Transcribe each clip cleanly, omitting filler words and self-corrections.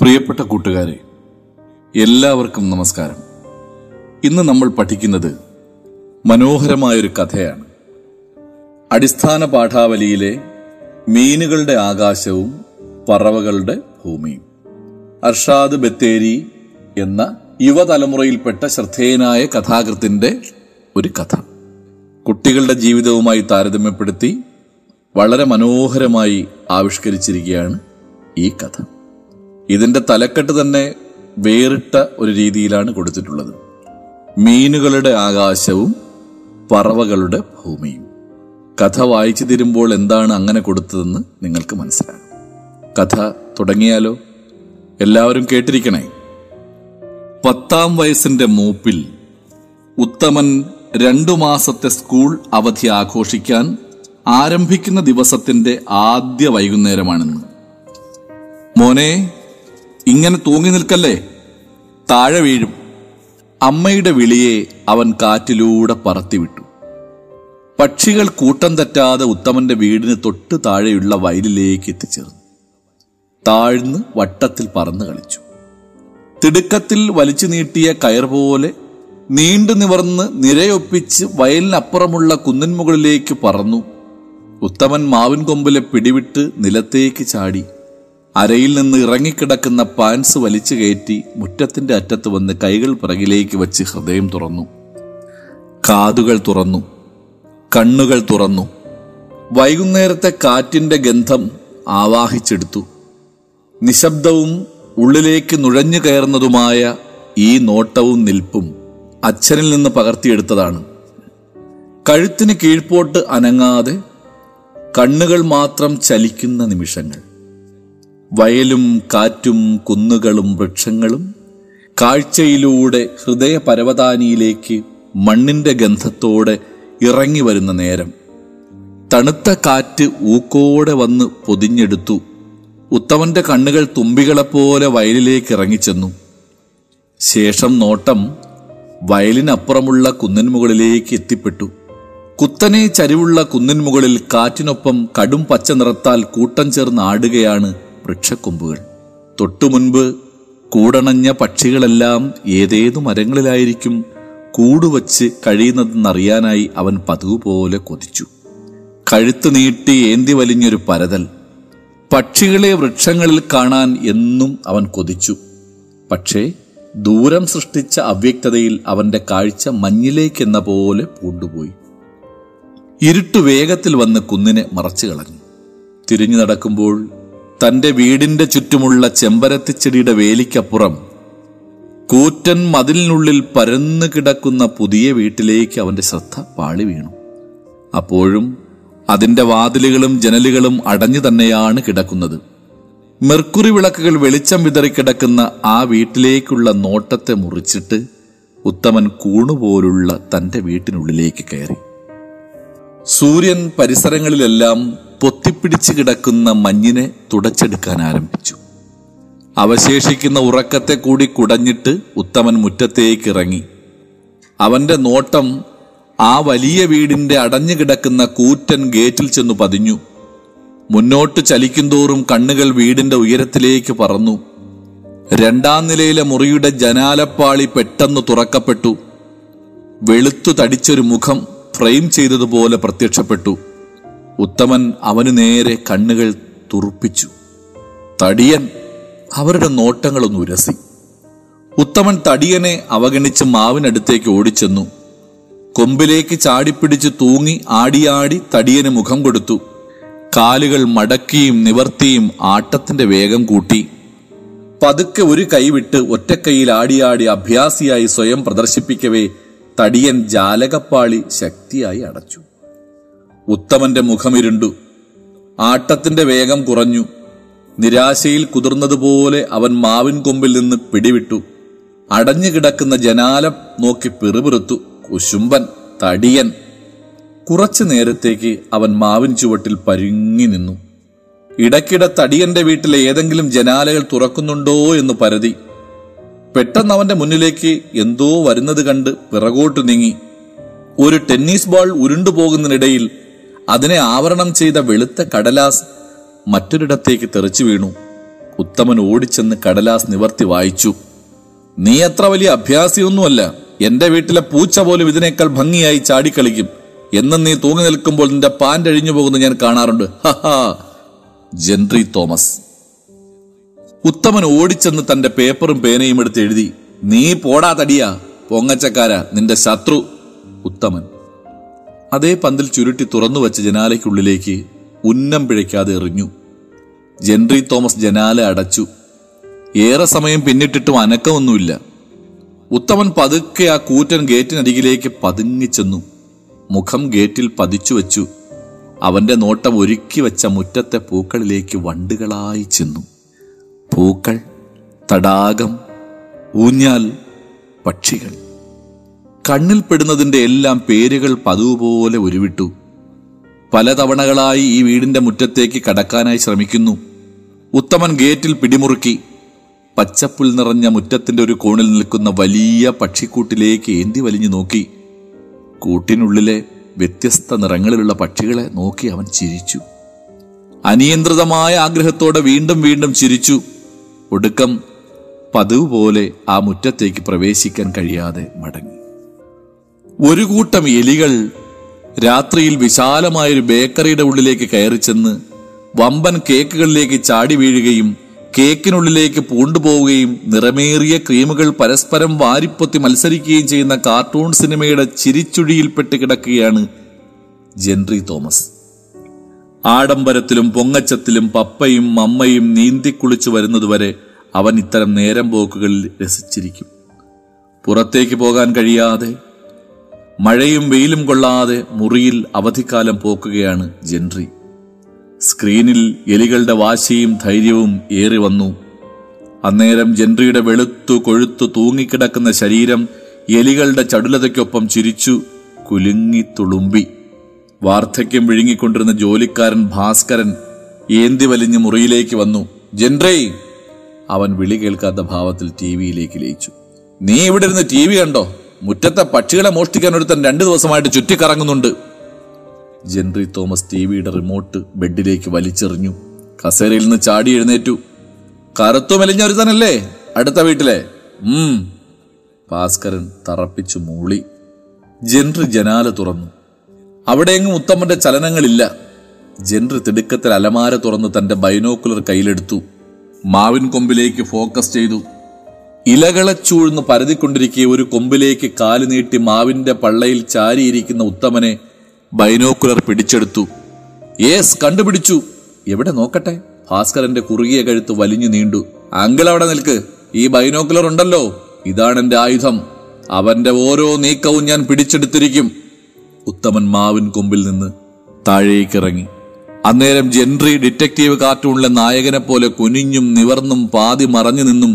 പ്രിയപ്പെട്ട കൂട്ടുകാരെ, എല്ലാവർക്കും നമസ്കാരം. ഇന്ന് നമ്മൾ പഠിക്കുന്നത് മനോഹരമായൊരു കഥയാണ്. അടിസ്ഥാന പാഠാവലിയിലെ മീനുകളുടെ ആകാശവും പറവകളുടെ ഭൂമിയും. അർഷാദ് ബത്തേരി എന്ന യുവതലമുറയിൽപ്പെട്ട ശ്രദ്ധേയനായ കഥാകൃത്തിന്റെ ഒരു കഥ കുട്ടികളുടെ ജീവിതവുമായി താരതമ്യപ്പെടുത്തി വളരെ മനോഹരമായി ആവിഷ്കരിച്ചിരിക്കുകയാണ് ഈ കഥ. ഇതിന്റെ തലക്കെട്ട് തന്നെ വേറിട്ട ഒരു രീതിയിലാണ് കൊടുത്തിട്ടുള്ളത്. മീനുകളുടെ ആകാശവും പറവകളുടെ ഭൂമിയും. കഥ വായിച്ചു തീരുമ്പോൾ എന്താണ് അങ്ങനെ കൊടുത്തതെന്ന് നിങ്ങൾക്ക് മനസ്സിലാകും. കഥ തുടങ്ങിയാലോ? എല്ലാവരും കേട്ടിരിക്കണേ. 10ാം വയസ്സിന്റെ മൂപ്പിൽ ഉത്തമൻ 2 മാസത്തെ സ്കൂൾ അവധി ആഘോഷിക്കാൻ ആരംഭിക്കുന്ന ദിവസത്തിന്റെ ആദ്യ വൈകുന്നേരമാണെന്ന്. മോനെ, ഇങ്ങനെ തൂങ്ങി നിൽക്കല്ലേ, താഴെ വീഴും. അമ്മയുടെ വിളിയെ അവൻ കാറ്റിലൂടെ പറത്തിവിട്ടു. പക്ഷികൾ കൂട്ടം തെറ്റാതെ ഉത്തമന്റെ വീടിന് തൊട്ട് താഴെയുള്ള വയലിലേക്ക് എത്തിച്ചേർന്നു. താഴ്ന്ന് വട്ടത്തിൽ പറന്ന് കളിച്ചു. തിടുക്കത്തിൽ വലിച്ചു നീട്ടിയ കയർ പോലെ നീണ്ടു നിവർന്ന് നിരയൊപ്പിച്ച് വയലിനപ്പുറമുള്ള കുന്നിൻ മുകളിലേക്ക് പറന്നു. ഉത്തമൻ മാവിൻ കൊമ്പിലെ പിടിവിട്ട് നിലത്തേക്ക് ചാടി അരയിൽ നിന്ന് ഇറങ്ങിക്കിടക്കുന്ന പാൻസ് വലിച്ചു കയറ്റി മുറ്റത്തിന്റെ അറ്റത്ത് വന്ന് കൈകൾ പിറകിലേക്ക് വച്ച് ഹൃദയം തുറന്നു, കാതുകൾ തുറന്നു, കണ്ണുകൾ തുറന്നു. വൈകുന്നേരത്തെ കാറ്റിന്റെ ഗന്ധം ആവാഹിച്ചെടുത്തു. നിശബ്ദവും ഉള്ളിലേക്ക് നുഴഞ്ഞു കയറുന്നതുമായ ഈ നോട്ടവും നിൽപ്പും അച്ഛനിൽ നിന്ന് പകർത്തിയെടുത്തതാണ്. കഴുത്തിന് കീഴ്പോട്ട് അനങ്ങാതെ കണ്ണുകൾ മാത്രം ചലിക്കുന്ന നിമിഷങ്ങൾ. വയലും കാറ്റും കുന്നുകളും വൃക്ഷങ്ങളും കാഴ്ചയിലൂടെ ഹൃദയ പരവതാനിയിലേക്ക് മണ്ണിന്റെ ഗന്ധത്തോടെ ഇറങ്ങി വരുന്ന നേരം. തണുത്ത കാറ്റ് ഊക്കോടെ വന്ന് പൊതിഞ്ഞെടുത്തു. ഉത്തമന്റെ കണ്ണുകൾ തുമ്പികളെപ്പോലെ വയലിലേക്ക് ഇറങ്ങിച്ചെന്നു. ശേഷം നോട്ടം വയലിനപ്പുറമുള്ള കുന്നിൻ മുകളിലേക്ക് എത്തിപ്പെട്ടു. കുത്തനെ ചരിവുള്ള കുന്നിൻ മുകളിൽ കാറ്റിനൊപ്പം കടും പച്ച നിറത്താൽ കൂട്ടം ചേർന്ന് ആടുകയാണ് വൃക്ഷക്കൊമ്പുകൾ. തൊട്ടുമുൻപ് കൂടണഞ്ഞ പക്ഷികളെല്ലാം ഏതേതു മരങ്ങളിലായിരിക്കും കൂടുവച്ച് കഴിയുന്നതെന്നറിയാനായി അവൻ പതുപോലെ കൊതിച്ചു. കഴുത്ത് നീട്ടി ഏന്തി വലിഞ്ഞൊരു പരതൽ. പക്ഷികളെ വൃക്ഷങ്ങളിൽ കാണാൻ എന്നും അവൻ കൊതിച്ചു. പക്ഷേ ദൂരം സൃഷ്ടിച്ച അവ്യക്തതയിൽ അവന്റെ കാഴ്ച മഞ്ഞിലേക്കെന്ന പോലെ പൂണ്ടുപോയി. ഇരുട്ടു വേഗത്തിൽ വന്ന് കുന്നിനെ മറച്ചു കളഞ്ഞു. തിരിഞ്ഞു നടക്കുമ്പോൾ തന്റെ വീടിന്റെ ചുറ്റുമുള്ള ചെമ്പരത്തിച്ചെടിയുടെ വേലിക്കപ്പുറം കൂറ്റൻ മതിലിനുള്ളിൽ പരന്നു കിടക്കുന്ന പുതിയ വീട്ടിലേക്ക് അവന്റെ ശ്രദ്ധ പാളി വീണു. അപ്പോഴും അതിന്റെ വാതിലുകളും ജനലുകളും അടഞ്ഞു തന്നെയാണ് കിടക്കുന്നത്. മെർക്കുറി വിളക്കുകൾ വെളിച്ചം വിതറിക്കിടക്കുന്ന ആ വീട്ടിലേക്കുള്ള നോട്ടത്തെ മുറിച്ചിട്ട് ഉത്തമൻ കൂണുപോലുള്ള തന്റെ വീട്ടിനുള്ളിലേക്ക് കയറി. സൂര്യൻ പരിസരങ്ങളിലെല്ലാം പൊത്തിപ്പിടിച്ചു കിടക്കുന്ന മഞ്ഞിനെ തുടച്ചെടുക്കാൻ ആരംഭിച്ചു. അവശേഷിക്കുന്ന ഉറക്കത്തെ കൂടി കുടഞ്ഞിട്ട് ഉത്തമൻ മുറ്റത്തേക്ക് ഇറങ്ങി. അവന്റെ നോട്ടം ആ വലിയ വീടിന്റെ അടഞ്ഞു കിടക്കുന്ന കൂറ്റൻ ഗേറ്റിൽ ചെന്നു പതിഞ്ഞു. മുന്നോട്ട് ചലിക്കുന്തോറും കണ്ണുകൾ വീടിന്റെ ഉയരത്തിലേക്ക് പറന്നു. 2ാം നിലയിലെ മുറിയുടെ ജനാലപ്പാളി പെട്ടെന്ന് തുറക്കപ്പെട്ടു. വെളുത്തു തടിച്ചൊരു മുഖം ഫ്രെയിം ചെയ്തതുപോലെ പ്രത്യക്ഷപ്പെട്ടു. ഉത്തമൻ അവനു നേരെ കണ്ണുകൾ തുറപ്പിച്ചു. തടിയൻ. അവരുടെ നോട്ടങ്ങളൊന്ന് ഉരസി. ഉത്തമൻ തടിയനെ അവഗണിച്ച് മാവിനടുത്തേക്ക് ഓടിച്ചെന്നു. കൊമ്പിലേക്ക് ചാടിപ്പിടിച്ച് തൂങ്ങി ആടിയാടി തടിയന് മുഖം കൊടുത്തു. കാലുകൾ മടക്കിയും നിവർത്തിയും ആട്ടത്തിന്റെ വേഗം കൂട്ടി. പതുക്കെ ഒരു കൈവിട്ട് ഒറ്റക്കൈയിൽ ആടിയാടി അഭ്യാസിയായി സ്വയം പ്രദർശിപ്പിക്കവേ തടിയൻ ജാലകപ്പാളി ശക്തിയായി അടച്ചു. ഉത്തമന്റെ മുഖമിരുണ്ടു. ആട്ടത്തിന്റെ വേഗം കുറഞ്ഞു. നിരാശയിൽ കുതിർന്നതുപോലെ അവൻ മാവിൻ കൊമ്പിൽ നിന്ന് പിടിവിട്ടു. അടഞ്ഞു കിടക്കുന്ന ജനാലം നോക്കി പിറുപിറുത്തു. കുശുംബൻ, തടിയൻ. കുറച്ചു നേരത്തേക്ക് അവൻ മാവിൻ ചുവട്ടിൽ പരുങ്ങി നിന്നു. ഇടയ്ക്കിടെ തടിയന്റെ വീട്ടിലെ ഏതെങ്കിലും ജനാലകൾ തുറക്കുന്നുണ്ടോ എന്ന് പരതി. പെട്ടെന്ന് അവന്റെ മുന്നിലേക്ക് എന്തോ വരുന്നത് കണ്ട് പിറകോട്ട് നീങ്ങി. ഒരു ടെന്നീസ് ബോൾ ഉരുണ്ടുപോകുന്നതിനിടയിൽ അതിനെ ആവരണം ചെയ്ത വെളുത്ത കടലാസ് മറ്റൊരിടത്തേക്ക് തെറിച്ചു വീണു. ഉത്തമൻ ഓടിച്ചെന്ന് കടലാസ് നിവർത്തി വായിച്ചു. "നീ അത്ര വലിയ അഭ്യാസിയൊന്നുമല്ല. എന്റെ വീട്ടിലെ പൂച്ച പോലും ഇതിനേക്കാൾ ഭംഗിയായി ചാടിക്കളിക്കും. എന്നും നീ തൂങ്ങി നിൽക്കുമ്പോൾ നിന്റെ പാൻ്റഴിഞ്ഞു പോകുന്നത് ഞാൻ കാണാറുണ്ട്. ഹഹാ." Gentry Thomas. ഉത്തമൻ ഓടിച്ചെന്ന് തന്റെ പേപ്പറും പേനയും എടുത്ത് എഴുതി. "നീ പോടാ തടിയാ, പൊങ്ങച്ചക്കാരാ, നിന്റെ ശത്രു." ഉത്തമൻ അതേ പന്തിൽ ചുരുട്ടി തുറന്നു വച്ച ജനാലയ്ക്കുള്ളിലേക്ക് ഉന്നം പിഴയ്ക്കാതെ എറിഞ്ഞു. ജെൻട്രി തോമസ് ജനാല അടച്ചു. ഏറെ സമയം പിന്നിട്ടിട്ടും അനക്കമൊന്നുമില്ല. ഉത്തമൻ പതുക്കെ ആ കൂറ്റൻ ഗേറ്റിനരികിലേക്ക് പതുങ്ങിച്ചെന്നു. മുഖം ഗേറ്റിൽ പതിച്ചു വച്ചു. അവന്റെ നോട്ടം ഒരുക്കി വച്ച മുറ്റത്തെ പൂക്കളിലേക്ക് വണ്ടുകളായി ചെന്നു. പൂക്കൾ, തടാകം, ഊഞ്ഞാൽ, പക്ഷികൾ. കണ്ണിൽപ്പെടുന്നതിന്റെ എല്ലാം പേരുകൾ പതിവുപോലെ ഉരുവിട്ടു. പലതവണകളായി ഈ വീടിന്റെ മുറ്റത്തേക്ക് കടക്കാനായി ശ്രമിക്കുന്നു. ഉത്തമൻ ഗേറ്റിൽ പിടിമുറുക്കി. പച്ചപ്പുൽ നിറഞ്ഞ മുറ്റത്തിന്റെ ഒരു കോണിൽ നിൽക്കുന്ന വലിയ പക്ഷിക്കൂട്ടിലേക്ക് ഏന്തി വലിഞ്ഞു നോക്കി. കൂട്ടിനുള്ളിലെ വ്യത്യസ്ത നിറങ്ങളിലുള്ള പക്ഷികളെ നോക്കി അവൻ ചിരിച്ചു. അനിയന്ത്രിതമായ ആഗ്രഹത്തോടെ വീണ്ടും വീണ്ടും ചിരിച്ചു. ഒടുക്കം പതിവ് പോലെ ആ മുറ്റത്തേക്ക് പ്രവേശിക്കാൻ കഴിയാതെ മടങ്ങി. ഒരു കൂട്ടം എലികൾ രാത്രിയിൽ വിശാലമായൊരു ബേക്കറിയുടെ ഉള്ളിലേക്ക് കയറിച്ചെന്ന് വമ്പൻ കേക്കുകളിലേക്ക് ചാടി വീഴുകയും കേക്കിനുള്ളിലേക്ക് പൂണ്ടുപോവുകയും നിറമേറിയ ക്രീമുകൾ പരസ്പരം വാരിപ്പൊത്തി മത്സരിക്കുകയും ചെയ്യുന്ന കാർട്ടൂൺ സിനിമയുടെ ചിരിച്ചുഴിയിൽപ്പെട്ട് കിടക്കുകയാണ് ജെൻട്രി തോമസ്. ആഡംബരത്തിലും പൊങ്ങച്ചത്തിലും പപ്പയും അമ്മയും നീന്തിക്കുളിച്ചു വരുന്നതുവരെ അവൻ ഇത്തരം നേരം പോക്കുകളിൽ രസിച്ചിരിക്കും. പുറത്തേക്ക് പോകാൻ കഴിയാതെ, മഴയും വെയിലും കൊള്ളാതെ മുറിയിൽ അവധിക്കാലം പോക്കുകയാണ് ജെൻട്രി. സ്ക്രീനിൽ എലികളുടെ വാശിയും ധൈര്യവും ഏറി വന്നു. അന്നേരം ജെൻട്രിയുടെ വെളുത്തു കൊഴുത്തു തൂങ്ങിക്കിടക്കുന്ന ശരീരം എലികളുടെ ചടുലതയ്ക്കൊപ്പം ചിരിച്ചു കുലുങ്ങി തുളുമ്പി. വാർദ്ധക്യം വിഴുങ്ങിക്കൊണ്ടിരുന്ന ജോലിക്കാരൻ ഭാസ്കരൻ ഏന്തി വലിഞ്ഞ് മുറിയിലേക്ക് വന്നു. "ജെൻട്രി!" അവൻ വിളി കേൾക്കാത്ത ഭാവത്തിൽ ടി വിയിലേക്ക് ലയിച്ചു. "നീ ഇവിടെ ഇരുന്ന് ടി വി കണ്ടോ? മുറ്റത്തെ പക്ഷികളെ മോഷ്ടിക്കാൻ ഒരുത്തൻ 2 ദിവസമായിട്ട് ചുറ്റിക്കറങ്ങുന്നുണ്ട്." ജെൻട്രി തോമസ് ടിവിയുടെ റിമോട്ട് ബെഡിലേക്ക് വലിച്ചെറിഞ്ഞു. കസേരയിൽ നിന്ന് ചാടി എഴുന്നേറ്റു. "കറുത്തു മെലിഞ്ഞ ഒരുത്തനല്ലേ അടുത്ത വീട്ടിലെ?" ഭാസ്കരൻ തറപ്പിച്ചു മൂളി. ജെൻട്രി ജനാല തുറന്നു. അവിടെയെങ്ങും ഉത്തമന്റെ ചലനങ്ങളില്ല. ജെൻട്രി തിടുക്കത്തിൽ അലമാര തുറന്ന് തന്റെ ബൈനോക്കുലർ കയ്യിലെടുത്തു. മാവിൻ കൊമ്പിലേക്ക് ഫോക്കസ് ചെയ്തു. ഇലകളെ ചൂഴ്ന്ന് പരതിക്കൊണ്ടിരിക്കെ ഒരു കൊമ്പിലേക്ക് കാല് നീട്ടി മാവിന്റെ പള്ളയിൽ ചാരിയിരിക്കുന്ന ഉത്തമനെ ബൈനോക്കുലർ പിടിച്ചെടുത്തു. "യേസ്, കണ്ടുപിടിച്ചു." "എവിടെ നോക്കട്ടെ?" ഭാസ്കരന്റെ കുറുകിയ കഴുത്ത് വലിഞ്ഞു നീണ്ടു. "അങ്കിൾ അവിടെ നിൽക്ക്. ഈ ബൈനോക്കുലർ ഉണ്ടല്ലോ, ഇതാണെന്റെ ആയുധം. അവന്റെ ഓരോ നീക്കവും ഞാൻ പിടിച്ചെടുത്തിരിക്കും." ഉത്തമൻ മാവിൻ കൊമ്പിൽ നിന്ന് താഴേക്കിറങ്ങി. അന്നേരം ജെൻട്രി ഡിറ്റക്റ്റീവ് കാർട്ടൂണിലെ നായകനെ പോലെ കുനിഞ്ഞും നിവർന്നും പാതി മറഞ്ഞു നിന്നും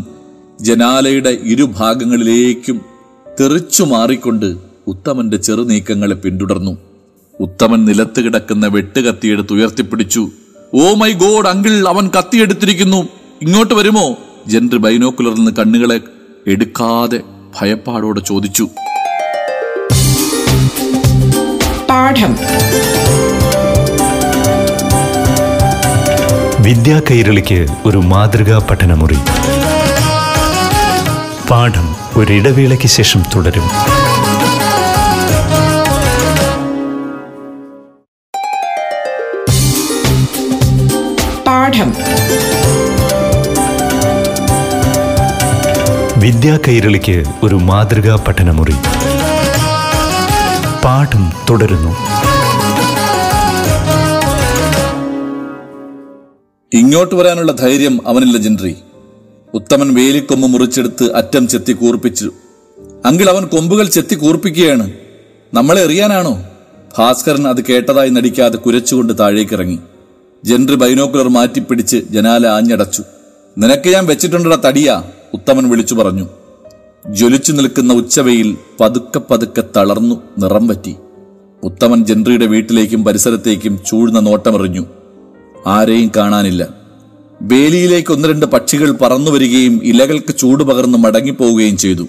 ജനാലയുടെ ഇരുഭാഗങ്ങളിലേക്കും തെറിച്ചു മാറിക്കൊണ്ട് ഉത്തമന്റെ ചെറുനീക്കങ്ങളെ പിന്തുടർന്നു. ഉത്തമൻ നിലത്ത് കിടക്കുന്ന വെട്ടുകത്തിയെടുത്ത് ഉയർത്തിപ്പിടിച്ചു. "ഓ മൈ ഗോഡ് അങ്കിൾ, അവൻ കത്തിയെടുത്തിരിക്കുന്നു. ഇങ്ങോട്ട് വരുമോ?" ജെൻട്രി ബൈനോക്കുലറിൽ നിന്ന് കണ്ണുകളെ എടുക്കാതെ ഭയപ്പാടോടെ ചോദിച്ചു. വിദ്യാ കൈരളിക്ക് ഒരു മാതൃകാ പഠനമുറി. പാഠം ഒരിടവേളയ്ക്ക് ശേഷം തുടരും. വിദ്യാ കൈരളിക്ക് ഒരു മാതൃകാ പഠനമുറി. പാഠം തുടരുന്നു. ഇങ്ങോട്ട് വരാനുള്ള ധൈര്യം അവനില്ല ജെൻട്രി. ഉത്തമൻ വേലിക്കൊമ്പ് മുറിച്ചെടുത്ത് അറ്റം ചെത്തി കൂർപ്പിച്ചു. "അങ്കിൾ, അവൻ കൊമ്പുകൾ ചെത്തി കൂർപ്പിക്കുകയാണ്. നമ്മളെ എറിയാനാണോ?" ഭാസ്കരൻ അത് കേട്ടതായി നടിക്കാതെ കുരച്ചുകൊണ്ട് താഴേക്കിറങ്ങി. Gentry binocular മാറ്റിപ്പിടിച്ച് ജനാല ആഞ്ഞടച്ചു. "നിനക്ക് ഞാൻ വെച്ചിട്ടുണ്ടടാ തടിയാ," ഉത്തമൻ വിളിച്ചു പറഞ്ഞു. ജ്വലിച്ചു നിൽക്കുന്ന ഉച്ചവെയിൽ പതുക്കെ പതുക്കെ തളർന്നു നിറം പറ്റി. ഉത്തമൻ ജെൻട്രിയുടെ വീട്ടിലേക്കും പരിസരത്തേക്കും ചൂഴ്ന്ന നോട്ടമെറിഞ്ഞു. ആരെയും കാണാനില്ല. വേലിയിലേക്ക് ഒന്ന് രണ്ട് പക്ഷികൾ പറന്നുവരികയും ഇലകൾക്ക് ചൂട് പകർന്ന് മടങ്ങിപ്പോവുകയും ചെയ്തു.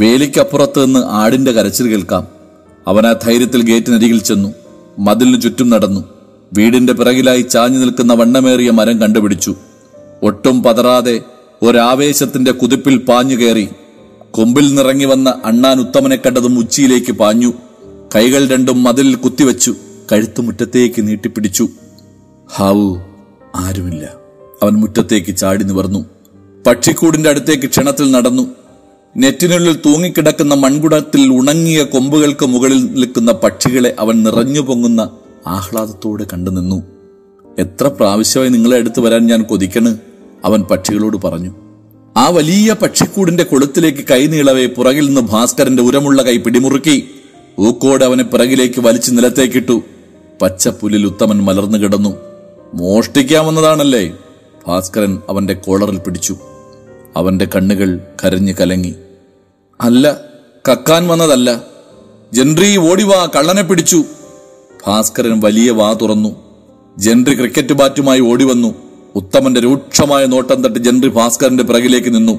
വേലിക്കപ്പുറത്ത് നിന്ന് ആടിന്റെ കരച്ചിൽ കേൾക്കാം. അവൻ ആ ധൈര്യത്തിൽ ഗേറ്റിനരികിൽ ചെന്നു. മതിലിനു ചുറ്റും നടന്നു. വീടിന്റെ പിറകിലായി ചാഞ്ഞു നിൽക്കുന്ന വണ്ണമേറിയ മരം കണ്ടുപിടിച്ചു. ഒട്ടും പതറാതെ ഒരാവേശത്തിന്റെ കുതിപ്പിൽ പാഞ്ഞു കയറി. കൊമ്പിൽ നിറങ്ങി വന്ന അണ്ണാൻ ഉത്തമനെ കണ്ടതും ഉച്ചിയിലേക്ക് പാഞ്ഞു. കൈകൾ രണ്ടും മതിലിൽ കുത്തിവെച്ചു. കഴുത്തുമുറ്റത്തേക്ക് നീട്ടിപ്പിടിച്ചു. ഹാവു, ആരുമില്ല. അവൻ മുറ്റത്തേക്ക് ചാടി നിവർന്നു. പക്ഷിക്കൂടിന്റെ അടുത്തേക്ക് ക്ഷണത്തിൽ നടന്നു. നെറ്റിനുള്ളിൽ തൂങ്ങിക്കിടക്കുന്ന മൺകുടത്തിൽ ഉണങ്ങിയ കൊമ്പുകൾക്ക് മുകളിൽ നിൽക്കുന്ന പക്ഷികളെ അവൻ നിറഞ്ഞു പൊങ്ങുന്ന ആഹ്ലാദത്തോടെ കണ്ടു നിന്നു. "എത്ര പ്രാവശ്യമായി നിങ്ങളെ അടുത്ത് വരാൻ ഞാൻ കൊതിക്കണ്," അവൻ പക്ഷികളോട് പറഞ്ഞു. ആ വലിയ പക്ഷിക്കൂടിന്റെ കൊളുത്തിലേക്ക് കൈനീളവേ പുറകിൽ നിന്ന് ഭാസ്കരന്റെ ഉരമുള്ള കൈ പിടിമുറുക്കി. ഊക്കോട് അവനെ പിറകിലേക്ക് വലിച്ചു നിലത്തേക്കിട്ടു. പച്ചപ്പുലിൽ ഉത്തമൻ മലർന്നു കിടന്നു. "മോഷ്ടിക്കാമെന്നതാണല്ലേ," ഭാസ്കരൻ അവന്റെ കോളറിൽ പിടിച്ചു. അവന്റെ കണ്ണുകൾ കരഞ്ഞു കലങ്ങി. "അല്ല, കക്കാൻ വന്നതല്ല. ജെൻട്രി, ഓടിവാ, കള്ളനെ പിടിച്ചു." ഭാസ്കരൻ വലിയ വാ തുറന്നു. Gentry cricket ബാറ്റുമായി ഓടിവന്നു. ഉത്തമന്റെ രൂക്ഷമായ നോട്ടം തട്ടി ജെൻട്രി ഭാസ്കരന്റെ പിറകിലേക്ക് നിന്നു.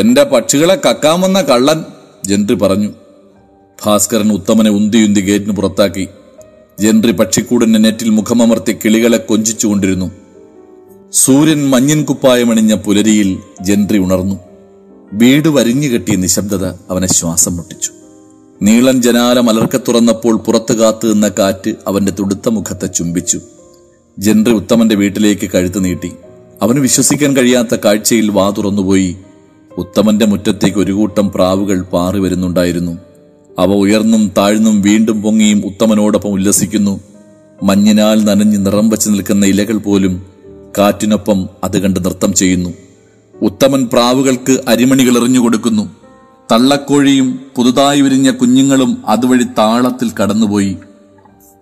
"എന്റെ പക്ഷികളെ കക്കാൻ വന്ന കള്ളൻ," ജെൻട്രി പറഞ്ഞു. ഭാസ്കരൻ ഉത്തമനെ ഉന്തിയുന്തി ഗേറ്റിന് പുറത്താക്കി. ജെൻട്രി പക്ഷിക്കൂടിന്റെ നെറ്റിൽ മുഖമമർത്തി കിളികളെ കൊഞ്ചിച്ചുകൊണ്ടിരുന്നു. സൂര്യൻ മഞ്ഞിൻ കുപ്പായമണിഞ്ഞ പുലരിയിൽ ജെൻട്രി ഉണർന്നു. വീട് വരിഞ്ഞുകെട്ടിയ നിശബ്ദത അവനെ ശ്വാസം മുട്ടിച്ചു. നീളൻ ജനാല മലർക്കെ തുറന്നപ്പോൾ പുറത്തു കാത്തു നിന്ന കാറ്റ് അവന്റെ തുടുത്ത മുഖത്തെ ചുംബിച്ചു. ജെൻട്രി ഉത്തമന്റെ വീട്ടിലേക്ക് കഴുത്തു നീട്ടി. അവന് വിശ്വസിക്കാൻ കഴിയാത്ത കാഴ്ചയിൽ വാ തുറന്നുപോയി. ഉത്തമന്റെ മുറ്റത്തേക്ക് ഒരു കൂട്ടം പ്രാവുകൾ പാറി വരുന്നുണ്ടായിരുന്നു. അവ ഉയർന്നും താഴ്ന്നും വീണ്ടും പൊങ്ങിയും ഉത്തമനോടൊപ്പം ഉല്ലസിക്കുന്നു. മഞ്ഞിനാൽ നനഞ്ഞ് നിറം വച്ച് നിൽക്കുന്ന ഇലകൾ പോലും കാറ്റിനൊപ്പം അത് കണ്ട് നൃത്തം ചെയ്യുന്നു. ഉത്തമൻ പ്രാവുകൾക്ക് അരിമണികൾ എറിഞ്ഞുകൊടുക്കുന്നു. തള്ളക്കോഴിയും പുതുതായി വിരിഞ്ഞ കുഞ്ഞുങ്ങളും അതുവഴി താളത്തിൽ കടന്നുപോയി.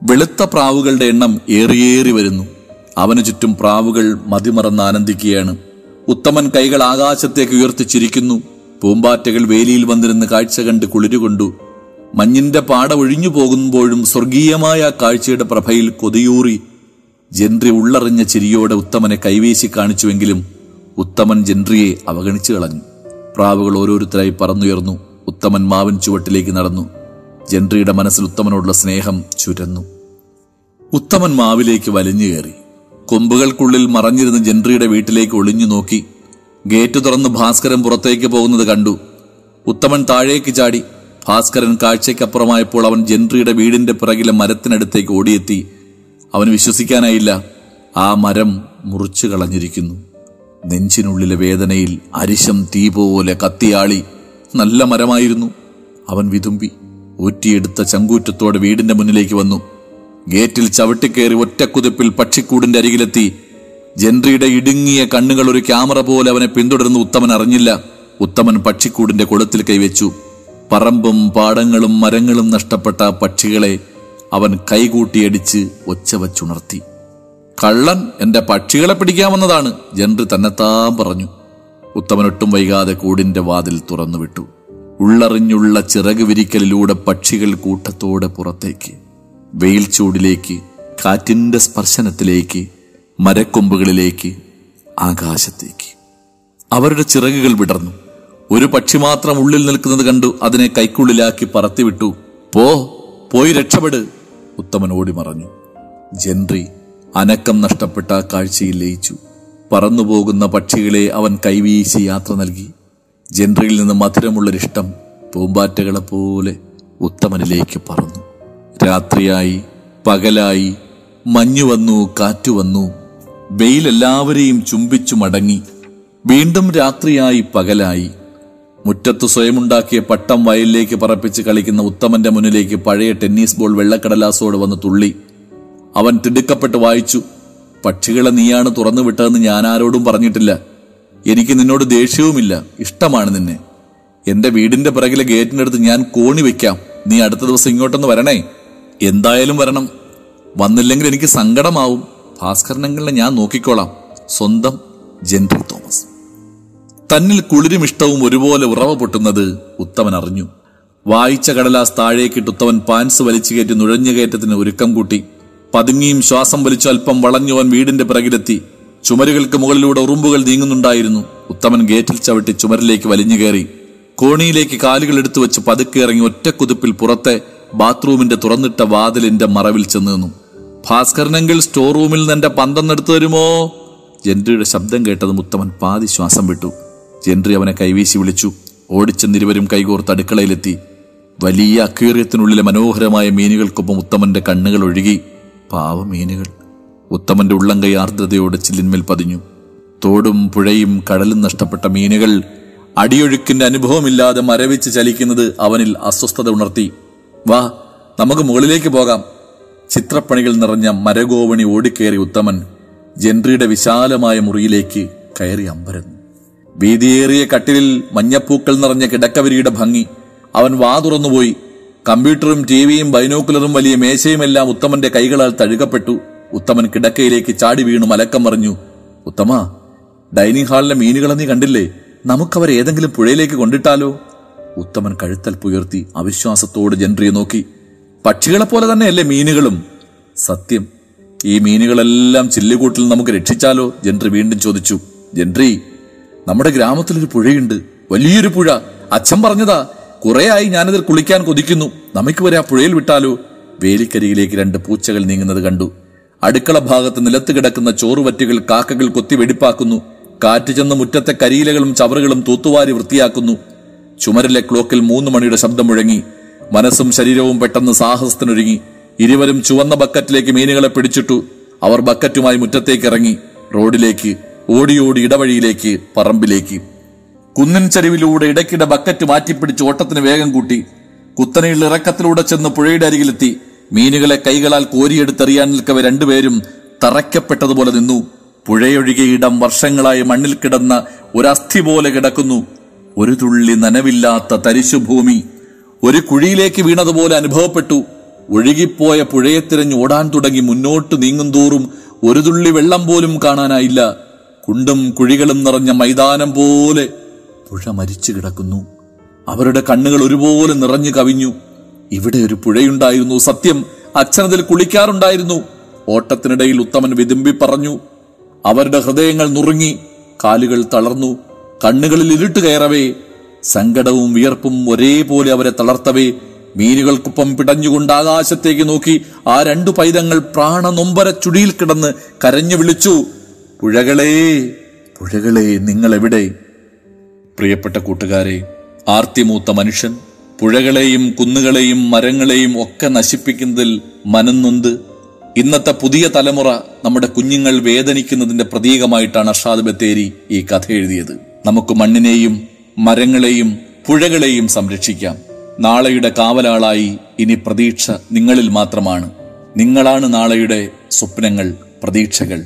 വെളുത്ത പ്രാവുകളുടെ എണ്ണം ഏറിയേറി വരുന്നു. അവന് ചുറ്റും പ്രാവുകൾ മതിമറന്ന് ആനന്ദിക്കുകയാണ്. ഉത്തമൻ കൈകൾ ആകാശത്തേക്ക് ഉയർത്തിച്ചിരിക്കുന്നു. പൂമ്പാറ്റകൾ വേലിയിൽ വന്നിരുന്ന് കാഴ്ച കണ്ട് കുളിരുകൊണ്ടു. മഞ്ഞിന്റെ പാട ഒഴിഞ്ഞു പോകുമ്പോഴും സ്വർഗീയമായ കാഴ്ചയുടെ പ്രഭയിൽ കൊതിയൂറി ജെൻട്രി ഉള്ളറിഞ്ഞ ചിരിയോടെ ഉത്തമനെ കൈവീശി കാണിച്ചുവെങ്കിലും ഉത്തമൻ ജെൻട്രിയെ അവഗണിച്ചു കളഞ്ഞു. പ്രാവുകൾ ഓരോരുത്തരായി പറന്നുയർന്നു. ഉത്തമൻ മാവിൻ ചുവട്ടിലേക്ക് നടന്നു. ജെൻട്രിയുടെ മനസ്സിൽ ഉത്തമനോടുള്ള സ്നേഹം ചുരന്നു. ഉത്തമൻ മാവിലേക്ക് വലിഞ്ഞു കയറി. കൊമ്പുകൾക്കുള്ളിൽ മറഞ്ഞിരുന്ന് ജെൻട്രിയുടെ വീട്ടിലേക്ക് ഒളിഞ്ഞു നോക്കി. ഗേറ്റ് തുറന്ന് ഭാസ്കരൻ പുറത്തേക്ക് പോകുന്നത് കണ്ടു. ഉത്തമൻ താഴേക്ക് ചാടി. ഭാസ്കരൻ കാഴ്ചയ്ക്കപ്പുറമായപ്പോൾ അവൻ ജെൻട്രിയുടെ വീടിന്റെ പിറകിലെ മരത്തിനടുത്തേക്ക് ഓടിയെത്തി. അവന് വിശ്വസിക്കാനായില്ല. ആ മരം മുറിച്ചു കളഞ്ഞിരിക്കുന്നു. നെഞ്ചിനുള്ളിലെ വേദനയിൽ അരിശം തീ പോലെ കത്തിയാളി. നല്ല മരമായിരുന്നു. അവൻ വിതുമ്പി ഊറ്റിയെടുത്ത ചങ്കൂറ്റത്തോടെ വീടിന്റെ മുന്നിലേക്ക് വന്നു. ഗേറ്റിൽ ചവിട്ടിക്കയറി ഒറ്റക്കുതിപ്പിൽ പക്ഷിക്കൂടിന്റെ അരികിലെത്തി. ജെൻട്രിയുടെ ഇടുങ്ങിയ കണ്ണുകൾ ഒരു ക്യാമറ പോലെ അവനെ പിന്തുടർന്ന് ഉത്തമൻ അറിഞ്ഞില്ല. ഉത്തമൻ പക്ഷിക്കൂടിന്റെ കൊളുത്തിൽ കൈവച്ചു. പറമ്പും പാടങ്ങളും മരങ്ങളും നഷ്ടപ്പെട്ട പക്ഷികളെ അവൻ കൈകൂട്ടിയടിച്ച് ഒച്ച വച്ചുണർത്തി. "കള്ളൻ എന്റെ പക്ഷികളെ പിടിക്കാമെന്നതാണ്," ജെൻട്രി തന്നെത്താൻ പറഞ്ഞു. ഉത്തമനൊട്ടും വൈകാതെ കൂടിന്റെ വാതിൽ തുറന്നുവിട്ടു. ഉള്ളറിഞ്ഞുള്ള ചിറക് വിരിക്കലിലൂടെ പക്ഷികൾ കൂട്ടത്തോടെ പുറത്തേക്ക്, വെയിൽ ചൂടിലേക്ക്, കാറ്റിന്റെ സ്പർശനത്തിലേക്ക്, മരക്കൊമ്പുകളിലേക്ക്, ആകാശത്തേക്ക്. അവരുടെ ചിറകുകൾ വിടർന്നു. ഒരു പക്ഷി മാത്രം ഉള്ളിൽ നിൽക്കുന്നത് കണ്ടു. അതിനെ കൈക്കുള്ളിലാക്കി പറത്തിവിട്ടു. പോയി രക്ഷപ്പെട്," ഉത്തമൻ ഓടി മറഞ്ഞു. ജെൻട്രി അനക്കം നഷ്ടപ്പെട്ട ആ കാഴ്ചയിൽ ലയിച്ചു. പറന്നുപോകുന്ന പക്ഷികളെ അവൻ കൈവീശി യാത്ര നൽകി. ജെൻട്രിയിൽ നിന്ന് മധുരമുള്ളൊരിഷ്ടം പൂമ്പാറ്റകളെ പോലെ ഉത്തമനിലേക്ക് പറന്നു. രാത്രിയായി, പകലായി, മഞ്ഞു വന്നു, കാറ്റു വന്നു. വെയിലെല്ലാവരെയും ചുംബിച്ചു മടങ്ങി. വീണ്ടും രാത്രിയായി, പകലായി. മുറ്റത്ത് സ്വയമുണ്ടാക്കിയ പട്ടം വയലിലേക്ക് പറപ്പിച്ച് കളിക്കുന്ന ഉത്തമന്റെ മുന്നിലേക്ക് പഴയ ടെന്നീസ് ബോൾ വെള്ളക്കടലാസോട് വന്ന് തുള്ളി. അവൻ തിടുക്കപ്പെട്ട് വായിച്ചു. "പക്ഷികളെ നീയാണ് തുറന്നു വിട്ടതെന്ന് ഞാൻ ആരോടും പറഞ്ഞിട്ടില്ല. എനിക്ക് നിന്നോട് ദേഷ്യവുമില്ല. ഇഷ്ടമാണ് നിന്നെ. എന്റെ വീടിന്റെ പിറകിലെ ഗേറ്റിന്റെ അടുത്ത് ഞാൻ കോണി വെക്കാം. നീ അടുത്ത ദിവസം ഇങ്ങോട്ടൊന്ന് വരണേ. എന്തായാലും വരണം. വന്നില്ലെങ്കിൽ എനിക്ക് സങ്കടമാവും. ഭാസ്കരനങ്ങളെ ഞാൻ നോക്കിക്കോളാം. സ്വന്തം ജെൻട്രി തോമസ്. തന്നിൽ കുളിരും ഇഷ്ടവും ഒരുപോലെ ഉറവ പൊട്ടുന്നത് ഉത്തമൻ അറിഞ്ഞു. വായിച്ച കടലാസ് താഴേക്കിട്ട് ഉത്തമൻ പാൻസ് വലിച്ചു കയറ്റി നുഴഞ്ഞുകയറ്റത്തിന് ഒരുക്കം കൂട്ടി. പതുങ്ങിയും ശ്വാസം വലിച്ചു അല്പം വളഞ്ഞുവൻ വീടിന്റെ പിറകിലെത്തി. ചുമരുകൾക്ക് മുകളിലൂടെ ഉറുമ്പുകൾ നീങ്ങുന്നുണ്ടായിരുന്നു. ഉത്തമൻ ഗേറ്റിൽ ചവിട്ടി ചുമരിലേക്ക് വലിഞ്ഞു കയറി. കോണിയിലേക്ക് കാലുകൾ എടുത്തു വെച്ച് പതുക്കെ ഇറങ്ങി ഒറ്റ കുതിപ്പിൽ പുറത്തെ ബാത്റൂമിന്റെ തുറന്നിട്ട വാതിലിന്റെ മറവിൽ ചെന്ന് നിന്നു. ഭാസ്കരനെങ്കിൽ സ്റ്റോർ റൂമിൽ നിന്ന് എന്റെ പന്തെന്നെടുത്തു തരുമോ? ജെൻട്രിയുടെ ശബ്ദം കേട്ടതും ഉത്തമൻ പാതി ശ്വാസം വിട്ടു. ജെൻട്രി അവനെ കൈവീശി വിളിച്ചു. ഓടിച്ചെന്നിരുവരും കൈകോർത്ത് അടുക്കളയിലെത്തി. വലിയ അക്വേറിയത്തിനുള്ളിലെ മനോഹരമായ മീനുകൾക്കൊപ്പം ഉത്തമന്റെ കണ്ണുകൾ ഒഴുകി. പാവ മീനുകൾ. ഉത്തമന്റെ ഉള്ളംകൈ ആർദ്രതയോടെ ചില്ലിന്മേൽ പതിഞ്ഞു. തോടും പുഴയും കടലും നഷ്ടപ്പെട്ട മീനുകൾ അടിയൊഴുക്കിന്റെ അനുഭവമില്ലാതെ മരവിച്ച് ചലിക്കുന്നത് അവനിൽ അസ്വസ്ഥത ഉണർത്തി. വാ, നമുക്ക് മുകളിലേക്ക് പോകാം. ചിത്രപ്പണികൾ നിറഞ്ഞ മരഗോവണി ഓടിക്കേറി ഉത്തമൻ ജെൻട്രിയുടെ വിശാലമായ മുറിയിലേക്ക് കയറി അമ്പരന്നു. വീതിയേറിയ കട്ടിലിൽ മഞ്ഞപ്പൂക്കൾ നിറഞ്ഞ കിടക്കവരിയുടെ ഭംഗി. അവൻ വാ തുറന്നുപോയി. കമ്പ്യൂട്ടറും ടിവിയും ബൈനോക്കുലറും വലിയ മേശയുമെല്ലാം ഉത്തമന്റെ കൈകളാൽ തഴുകപ്പെട്ടു. ഉത്തമൻ കിടക്കയിലേക്ക് ചാടി വീണു മലക്കം മറിഞ്ഞു. ഉത്തമ, ഡൈനിങ് ഹാളിലെ മീനുകളെ നീ കണ്ടില്ലേ? നമുക്കവരെ ഏതെങ്കിലും പുഴയിലേക്ക് കൊണ്ടിട്ടാലോ? ഉത്തമൻ കഴുത്തൽപ്പുയർത്തി അവിശ്വാസത്തോട് ജെൻട്രിയെ നോക്കി. പക്ഷികളെ പോലെ തന്നെയല്ലേ മീനുകളും? സത്യം. ഈ മീനുകളെല്ലാം ചില്ലുകൂട്ടിൽ നമുക്ക് രക്ഷിച്ചാലോ? ജെൻട്രി വീണ്ടും ചോദിച്ചു. ജെൻട്രി, നമ്മുടെ ഗ്രാമത്തിലൊരു പുഴയുണ്ട്, വലിയൊരു പുഴ. അച്ഛൻ പറഞ്ഞതാ, കുറെ ആയി ഞാനതിൽ കുളിക്കാൻ കൊതിക്കുന്നു. നമുക്ക് വരെ ആ പുഴയിൽ വിട്ടാലോ? വേലിക്കരിയിലേക്ക് രണ്ട് പൂച്ചകൾ നീങ്ങുന്നത് കണ്ടു. അടുക്കള ഭാഗത്ത് നിലത്ത് കിടക്കുന്ന ചോറുവറ്റുകൾ കാക്കകൾ കൊത്തി വെടിപ്പാക്കുന്നു. കാറ്റ് ചെന്ന് മുറ്റത്തെ കരിയിലകളും ചവറുകളും തൂത്തുവാരി വൃത്തിയാക്കുന്നു. ചുമരിലെ ക്ലോക്കിൽ 3 മണിയുടെ ശബ്ദം മുഴങ്ങി. മനസ്സും ശരീരവും പെട്ടെന്ന് സാഹസത്തിനൊരുങ്ങി. ഇരുവരും ചുവന്ന ബക്കറ്റിലേക്ക് മീനുകളെ പിടിച്ചിട്ടു. അവർ ബക്കറ്റുമായി മുറ്റത്തേക്ക് ഇറങ്ങി. റോഡിലേക്ക്, ഓടിയോടി ഇടവഴിയിലേക്ക്, പറമ്പിലേക്ക്. കുന്നിൻ ചരിവിലൂടെ ഇടയ്ക്കിടെ ബക്കറ്റ് മാറ്റിപ്പിടിച്ച് ഓട്ടത്തിന് വേഗം കൂട്ടി. കുത്തനെയുള്ള ഇറക്കത്തിലൂടെ ചെന്ന് പുഴയുടെ അരികിലെത്തി. മീനുകളെ കൈകളാൽ കോരിയെടുത്തെറിയാൻ നിൽക്കവെ രണ്ടുപേരും തറയ്ക്കപ്പെട്ടതുപോലെ നിന്നു. പുഴയൊഴുകിയ ഇടം വർഷങ്ങളായി മണ്ണിൽ കിടന്ന ഒരസ്ഥി പോലെ കിടക്കുന്നു. ഒരു തുള്ളി നനവില്ലാത്ത തരിശുഭൂമി ഒരു കുഴിയിലേക്ക് വീണതുപോലെ അനുഭവപ്പെട്ടു. ഒഴുകിപ്പോയ പുഴയെ തിരഞ്ഞ് ഓടാൻ തുടങ്ങി. മുന്നോട്ട് നീങ്ങുന്തോറും ഒരു തുള്ളി വെള്ളം പോലും കാണാനായില്ല. കുണ്ടും കുഴികളും നിറഞ്ഞ മൈതാനം പോലെ പുഴ മരിച്ചു കിടക്കുന്നു. അവരുടെ കണ്ണുകൾ ഒരുപോലെ നിറഞ്ഞു കവിഞ്ഞു. ഇവിടെ ഒരു പുഴയുണ്ടായിരുന്നു, സത്യം. അച്ഛനതിൽ കുളിക്കാറുണ്ടായിരുന്നു. ഓട്ടത്തിനിടയിൽ ഉത്തമൻ വിതുമ്പി പറഞ്ഞു. അവരുടെ ഹൃദയങ്ങൾ നുറുങ്ങി, കാലുകൾ തളർന്നു. കണ്ണുകളിൽ ഇരുട്ട് കയറവേ, സങ്കടവും വിയർപ്പും ഒരേപോലെ അവരെ തളർത്തവേ, മീനുകൾക്കൊപ്പം പിടഞ്ഞുകൊണ്ട് ആകാശത്തേക്ക് നോക്കി ആ 2 പൈതങ്ങൾ പ്രാണനൊമ്പര ചുടിയിൽ കിടന്ന് കരഞ്ഞു വിളിച്ചു. പുഴകളെ, പുഴകളെ, നിങ്ങളെവിടെ? പ്രിയപ്പെട്ട കൂട്ടുകാരെ, ആർത്തിമൂത്ത മനുഷ്യൻ പുഴകളെയും കുന്നുകളെയും മരങ്ങളെയും ഒക്കെ നശിപ്പിക്കുന്നതിൽ മനംനൊന്ത് ഇന്നത്തെ പുതിയ തലമുറ, നമ്മുടെ കുഞ്ഞുങ്ങൾ വേദനിക്കുന്നതിന്റെ പ്രതീകമായിട്ടാണ് അർഷാദ് ബത്തേരി ഈ കഥ എഴുതിയത്. നമുക്ക് മണ്ണിനെയും മരങ്ങളെയും പുഴകളെയും സംരക്ഷിക്കാം. നാളെയുടെ കാവലാളായി ഇനി പ്രതീക്ഷ നിങ്ങളിൽ മാത്രമാണ്. നിങ്ങളാണ് നാളെയുടെ സ്വപ്നങ്ങൾ, പ്രതീക്ഷകൾ.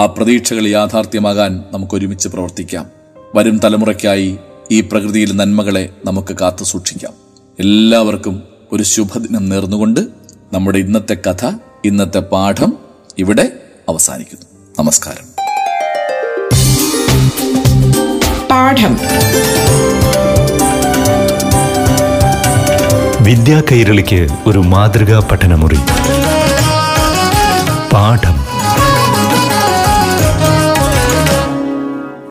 ആ പ്രതീക്ഷകൾ യാഥാർത്ഥ്യമാകാൻ നമുക്ക് ഒരുമിച്ച് പ്രവർത്തിക്കാം. വരും തലമുറയ്ക്കായി ഈ പ്രകൃതിയിലെ നന്മകളെ നമുക്ക് കാത്തു സൂക്ഷിക്കാം. എല്ലാവർക്കും ഒരു ശുഭദിനം നേർന്നുകൊണ്ട് നമ്മുടെ ഇന്നത്തെ കഥ, ഇന്നത്തെ പാഠം ഇവിടെ അവസാനിക്കുന്നു. നമസ്കാരം. പാഠം വിദ്യാ കൈരളിക്ക് ഒരു മാതൃകാ പഠനമുറി.